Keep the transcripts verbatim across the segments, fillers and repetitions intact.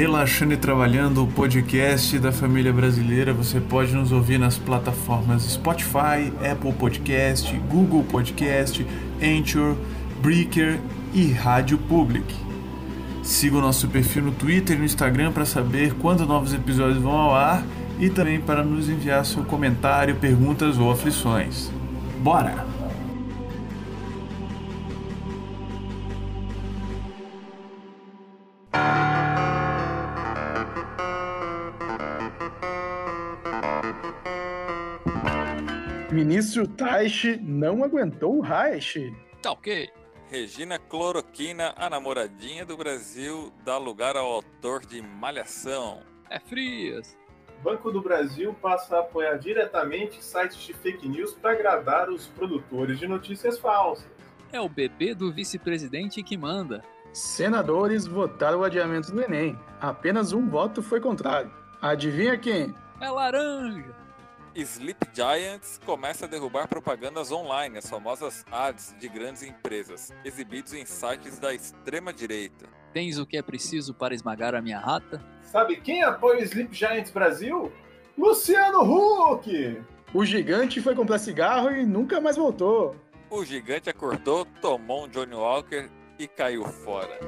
Relaxando e Trabalhando, o podcast da família brasileira. Você pode nos ouvir nas plataformas Spotify, Apple Podcast, Google Podcast, Anchor, Breaker e Rádio Public. Siga o nosso perfil no Twitter e no Instagram para saber quando novos episódios vão ao ar e também para nos enviar seu comentário, perguntas ou aflições. Bora! Vinícius Taishi não aguentou o Reich. Tá ok. Regina Cloroquina, a namoradinha do Brasil, dá lugar ao autor de Malhação. É frias. Banco do Brasil passa a apoiar diretamente sites de fake news para agradar os produtores de notícias falsas. É o bebê do vice-presidente que manda. Senadores votaram o adiamento do Enem. Apenas um voto foi contrário. Adivinha quem? É laranja. Sleep Giants começa a derrubar propagandas online, as famosas ads de grandes empresas, exibidos em sites da extrema-direita. Tens o que é preciso para esmagar a minha rata? Sabe quem apoia o Sleep Giants Brasil? Luciano Huck! O gigante foi comprar cigarro e nunca mais voltou. O gigante acordou, tomou um Johnny Walker e caiu fora.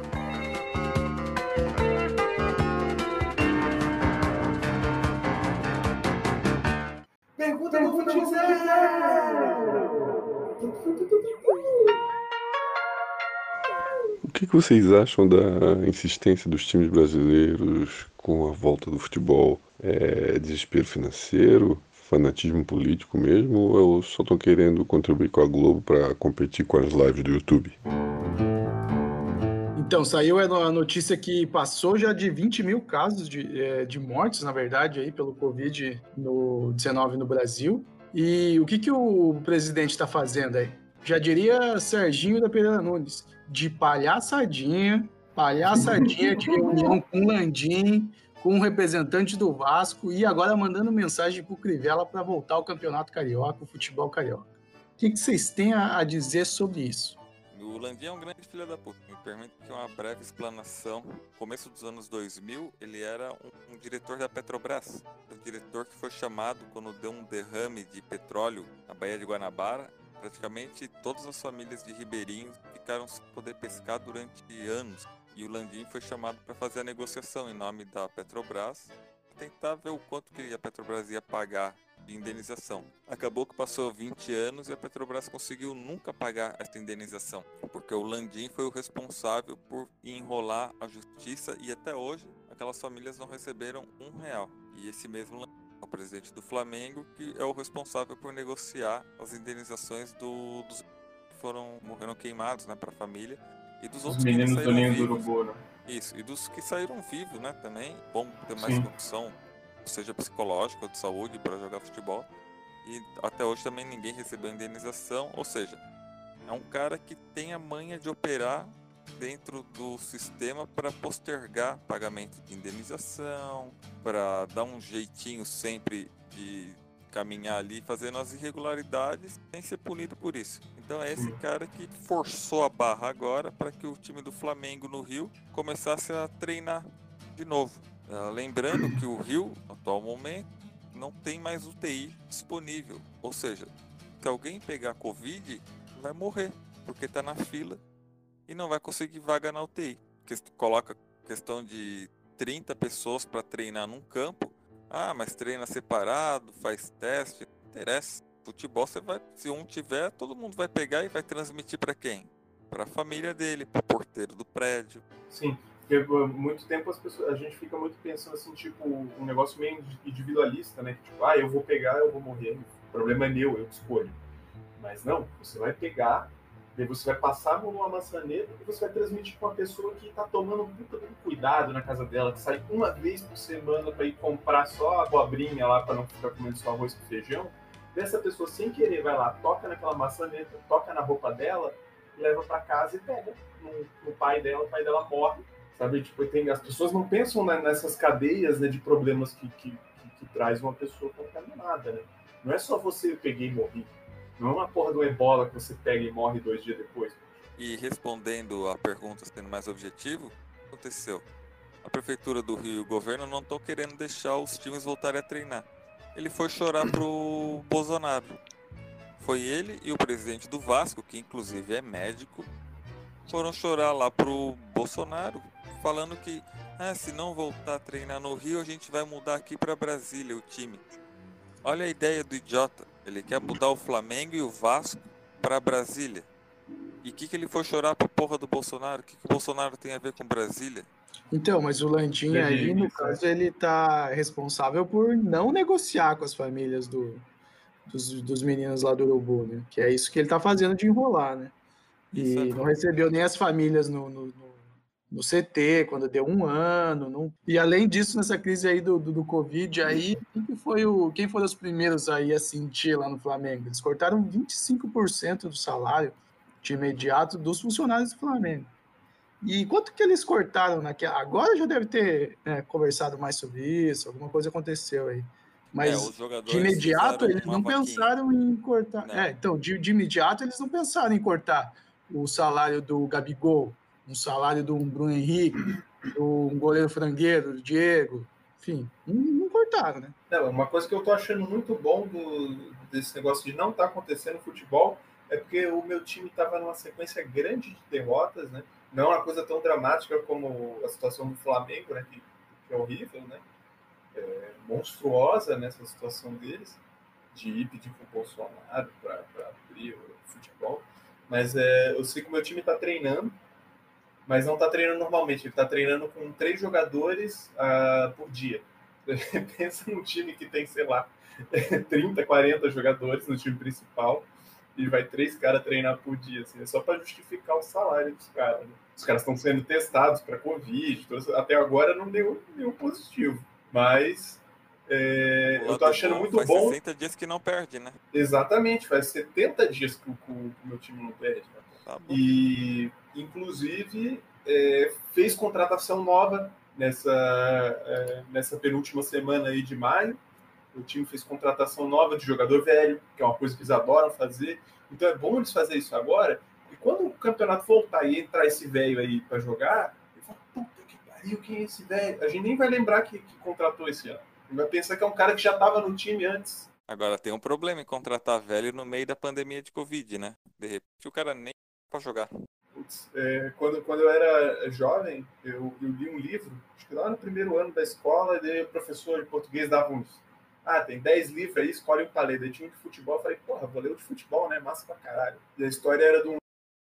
Pergunta do Futebol Zero! O que vocês acham da insistência dos times brasileiros com a volta do futebol? É desespero financeiro? Fanatismo político mesmo? Ou só estão querendo contribuir com a Globo para competir com as lives do YouTube? Então, saiu a notícia que passou já de vinte mil casos de, de mortes, na verdade, aí, pelo covid dezenove no Brasil. E o que, que o presidente está fazendo aí? Já diria Serginho da Pereira Nunes, de palhaçadinha, palhaçadinha de reunião com Landim, com o representante do Vasco e agora mandando mensagem para o Crivella para voltar ao Campeonato Carioca, o futebol carioca. O que, que vocês têm a, a dizer sobre isso? O Landim é um grande filho da puta. Me permite uma breve explanação. No começo dos anos dois mil, ele era um, um diretor da Petrobras. O diretor que foi chamado quando deu um derrame de petróleo na Baía de Guanabara. Praticamente todas as famílias de ribeirinhos ficaram sem poder pescar durante anos. E o Landim foi chamado para fazer a negociação em nome da Petrobras, tentar ver o quanto que a Petrobras ia pagar de indenização. Acabou que passou vinte anos e a Petrobras conseguiu nunca pagar essa indenização, porque o Landim foi o responsável por enrolar a justiça e até hoje aquelas famílias não receberam um real. E esse mesmo Landim é o presidente do Flamengo, que é o responsável por negociar as indenizações do, dos que foram morreram queimados, né, para a família, e dos outros que saíram vivos. Do Urubu, né? Isso, e dos que saíram vivos, né, também. Bom ter mais condição, seja psicológica ou de saúde, para jogar futebol. E até hoje também ninguém recebeu indenização. Ou seja, é um cara que tem a manha de operar dentro do sistema para postergar pagamento de indenização, para dar um jeitinho sempre de caminhar ali fazendo as irregularidades sem ser punido por isso. Então é esse cara que forçou a barra agora para que o time do Flamengo no Rio começasse a treinar de novo. Lembrando que o Rio, no atual momento, não tem mais U T I disponível. Ou seja, se alguém pegar Covid, vai morrer, porque está na fila e não vai conseguir vaga na U T I. Que coloca questão de trinta pessoas para treinar num campo. Ah, mas treina separado, faz teste, não interessa. Futebol, você vai, se um tiver, todo mundo vai pegar e vai transmitir para quem? Para a família dele, para o porteiro do prédio. Sim. Porque por muito tempo as pessoas, a gente fica muito pensando assim, tipo, um negócio meio individualista, né? Tipo, ah, eu vou pegar, eu vou morrer, o problema é meu, eu escolho. Mas não, você vai pegar, daí você vai passar numa maçaneta e você vai transmitir para uma pessoa que tá tomando muito cuidado na casa dela, que sai uma vez por semana para ir comprar só a abobrinha lá para não ficar comendo só arroz com feijão. Dessa pessoa, sem querer, vai lá, toca naquela maçaneta, toca na roupa dela, leva para casa e pega no, no pai dela, o pai dela morre. Sabe, tipo, tem, as pessoas não pensam, né, nessas cadeias, né, de problemas que, que, que, que traz uma pessoa contaminada, né? Não é só você eu peguei e morri. Não é uma porra do ebola que você pega e morre dois dias depois. E respondendo a pergunta, sendo mais objetivo, aconteceu. a Prefeitura do Rio e o governo não estão querendo deixar os times voltarem a treinar. Ele foi chorar pro Bolsonaro. Foi ele e o presidente do Vasco, que inclusive é médico, foram chorar lá pro Bolsonaro, falando que ah, se não voltar a treinar no Rio, a gente vai mudar aqui para Brasília o time. Olha a ideia do idiota. Ele quer mudar o Flamengo e o Vasco para Brasília. E o que, que ele foi chorar pra porra do Bolsonaro? O que, que o Bolsonaro tem a ver com Brasília? Então, mas o Landim aí, no caso, ele tá responsável por não negociar com as famílias do, dos, dos meninos lá do Urubu, né? Que é isso que ele tá fazendo de enrolar, né? E é não recebeu nem as famílias no, no, no, no C T, quando deu um ano. Não... E além disso, nessa crise aí do, do, do Covid, aí, quem, foi o, quem foram os primeiros aí a sentir lá no Flamengo? Eles cortaram vinte e cinco por cento do salário de imediato dos funcionários do Flamengo. E quanto que eles cortaram naquela... Agora já deve ter né, conversado mais sobre isso, alguma coisa aconteceu aí. Mas é, de imediato eles não vaquinha. pensaram em cortar... É, então, de, de imediato eles não pensaram em cortar o salário do Gabigol, um salário do Bruno Henrique, do um goleiro frangueiro, do Diego, enfim, não, não cortaram, né? É, uma coisa que eu tô achando muito bom do, desse negócio de não estar tá acontecendo no futebol é porque o meu time estava numa sequência grande de derrotas, né? Não uma coisa tão dramática como a situação do Flamengo, né? Que, que é horrível, né? É monstruosa nessa né? situação deles, de ir pedir para o Bolsonaro para abrir o futebol. Mas é, eu sei que o meu time está treinando, mas não está treinando normalmente. Ele está treinando com três jogadores uh, por dia. Pensa num time que tem, sei lá, trinta, quarenta jogadores no time principal. E vai três caras treinar por dia, assim, é só para justificar o salário dos caras. Né? Os caras estão sendo testados para Covid, até agora não deu nenhum positivo. Mas é, eu tô achando muito bom. Faz sessenta dias que não perde, né? Exatamente, faz setenta dias que o, que o meu time não perde. Né? Tá bom. E, inclusive, é, fez contratação nova nessa, é, nessa penúltima semana aí de maio. O time fez contratação nova de jogador velho, que é uma coisa que eles adoram fazer. Então é bom eles fazerem isso agora. E quando o campeonato voltar e entrar esse velho aí para jogar, ele fala, puta que pariu, quem é esse velho? A gente nem vai lembrar que, que contratou esse ano. Ele vai pensar que é um cara que já estava no time antes. Agora tem um problema em contratar velho no meio da pandemia de Covid, né? De repente o cara nem para jogar. Putz, é, quando, quando eu era jovem, eu, eu li um livro, acho que lá no primeiro ano da escola, e o professor de português dava uns... Ah, tem dez livros aí, escolhe um pra ler. Daí tinha um de futebol, eu falei, porra, vou ler o de futebol, né? Massa pra caralho. E a história era de um,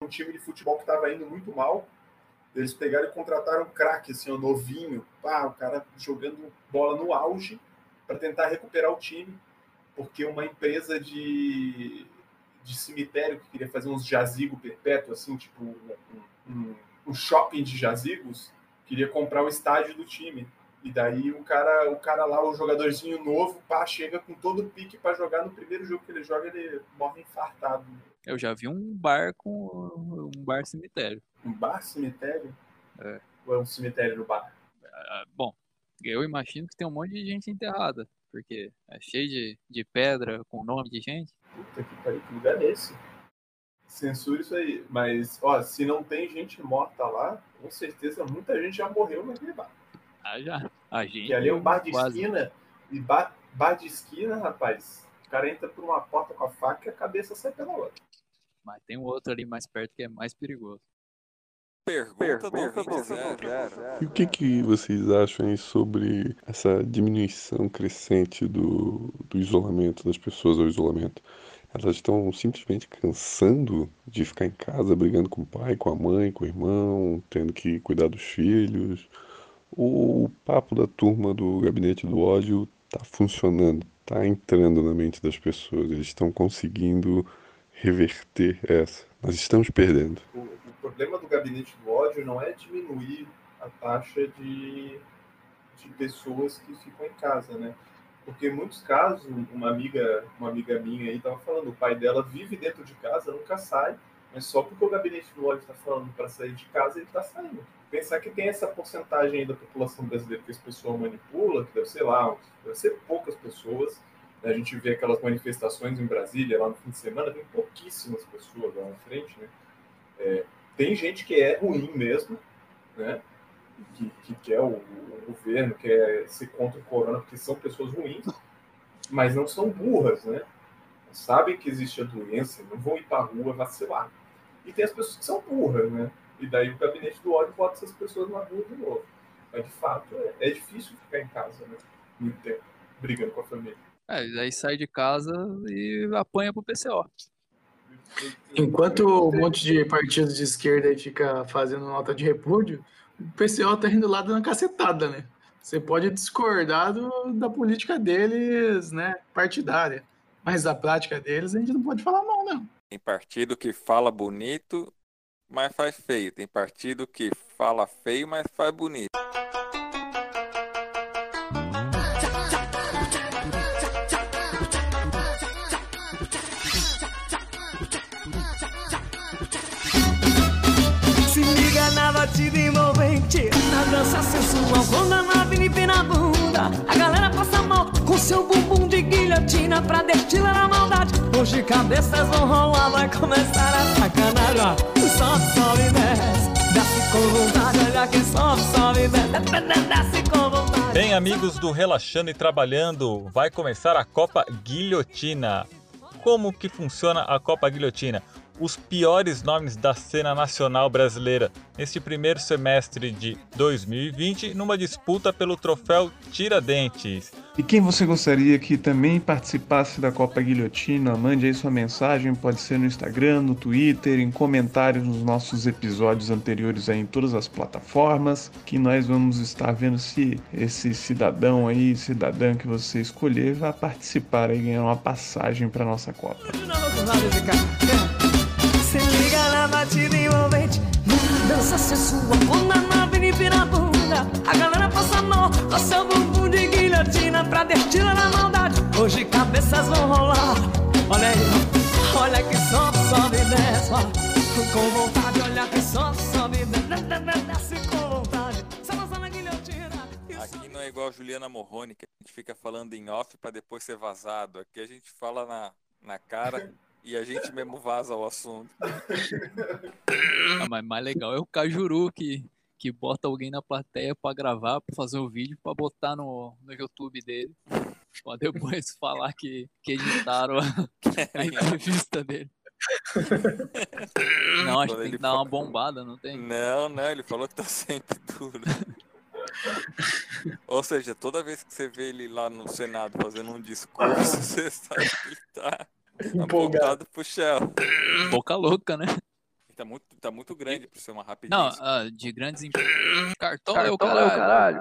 um time de futebol que tava indo muito mal. Eles pegaram e contrataram um craque, assim, um novinho. Pá, o cara jogando bola no auge pra tentar recuperar o time. Porque uma empresa de, de cemitério que queria fazer uns jazigo perpétuo, assim, tipo um, um, um shopping de jazigos, queria comprar o estádio do time. E daí o cara, o cara lá, o jogadorzinho novo, pá, chega com todo o pique pra jogar. No primeiro jogo que ele joga, ele morre infartado. Eu já vi um bar com um bar cemitério. Um bar cemitério? É. Ou é um cemitério no bar? Ah, bom, eu imagino que tem um monte de gente enterrada, porque é cheio de, de pedra com nome de gente. Puta que pariu, que lugar é esse? Censura isso aí. Mas, ó, se não tem gente morta lá, com certeza muita gente já morreu naquele bar. Ah, já. A gente que ali é um bar de quase. esquina, e bar, bar de esquina, rapaz, o cara entra por uma porta com a faca e a cabeça sai pela outra. Mas tem um outro ali mais perto que é mais perigoso. Pergunta, pergunta. E o que, que vocês acham aí sobre essa diminuição crescente do, do isolamento, das pessoas ao isolamento? Elas estão simplesmente cansando de ficar em casa brigando com o pai, com a mãe, com o irmão, tendo que cuidar dos filhos... O papo da turma do gabinete do ódio está funcionando, está entrando na mente das pessoas. Eles estão conseguindo reverter essa. Nós estamos perdendo. O, o problema do gabinete do ódio não é diminuir a taxa de, de pessoas que ficam em casa, né? Porque em muitos casos, uma amiga, uma amiga minha aí estava falando, o pai dela vive dentro de casa, nunca sai, mas só porque o gabinete do ódio está falando para sair de casa, ele está saindo. Pensar que tem essa porcentagem aí da população brasileira que as pessoas manipulam, que deve ser lá, deve ser poucas pessoas. A gente vê aquelas manifestações em Brasília, lá no fim de semana, tem pouquíssimas pessoas lá na frente, né? É, tem gente que é ruim mesmo, né? que, que quer o, o governo, quer ser contra o corona, porque são pessoas ruins, mas não são burras, né? Sabem que existe a doença, não vão ir para a rua vacilar. E tem as pessoas que são burras, né? E daí o gabinete do ódio bota essas pessoas na rua de novo. Mas, de fato, é, é difícil ficar em casa, né? Muito tempo, brigando com a família. É, aí sai de casa e apanha pro P C O. Enquanto um monte de partidos de esquerda aí fica fazendo nota de repúdio, o P C O tá indo lá dando uma cacetada, né? Você pode discordar do, da política deles, né, partidária, mas da prática deles a gente não pode falar mal, não. Tem partido que fala bonito, mas faz feio. Tem partido que fala feio, mas faz bonito. Batida envolvente, na dança sensual, quando a nave lhe vem na bunda, a galera passa mal com seu bumbum de guilhotina pra destilar a maldade. Hoje cabeças vão rolar, vai começar a sacanagem. Sobe, sobe, desce, desce com vontade, olha que sobe, sobe, desce, desce com vontade. Bem, amigos do Relaxando e Trabalhando, vai começar a Copa Guilhotina. Como que funciona a Copa Guilhotina? Os piores nomes da cena nacional brasileira neste primeiro semestre de dois mil e vinte, numa disputa pelo troféu Tiradentes. E quem você gostaria que também participasse da Copa Guilhotina, mande aí sua mensagem, pode ser no Instagram, no Twitter, em comentários nos nossos episódios anteriores aí em todas as plataformas, que nós vamos estar vendo se esse cidadão aí, cidadã que você escolher, vai participar e ganhar uma passagem para nossa Copa. Se liga na batida envolvente, na dança sensual, quando a nave lhe vira a bunda, a galera passa mal, com seu bumbum de guilhotina pra destilar a maldade. Hoje cabeças vão rolar, olha aí, olha que sobe, sobe e desce, ó, com vontade, olha que sobe, sobe e desce, desce com vontade, salva na guilhotina. Aqui não é igual a Juliana Morrone, que a gente fica falando em off pra depois ser vazado, aqui a gente fala na, na cara... E a gente mesmo vaza o assunto. Ah, mas mais legal é o Kajuru que, que bota alguém na plateia pra gravar, pra fazer o um vídeo, pra botar no, no YouTube dele. Pra depois falar que, que editaram a, a entrevista dele. Não, acho que tem que dar uma bombada, não tem? Não, não, ele falou que tá sempre duro. Ou seja, toda vez que você vê ele lá no Senado fazendo um discurso, você sabe que ele tá... empolgado pro céu. Boca louca, né? Tá muito, tá muito grande pra ser uma rapidez. Não, uh, de grandes... Em... Cartola, Cartola é o caralho. É o caralho.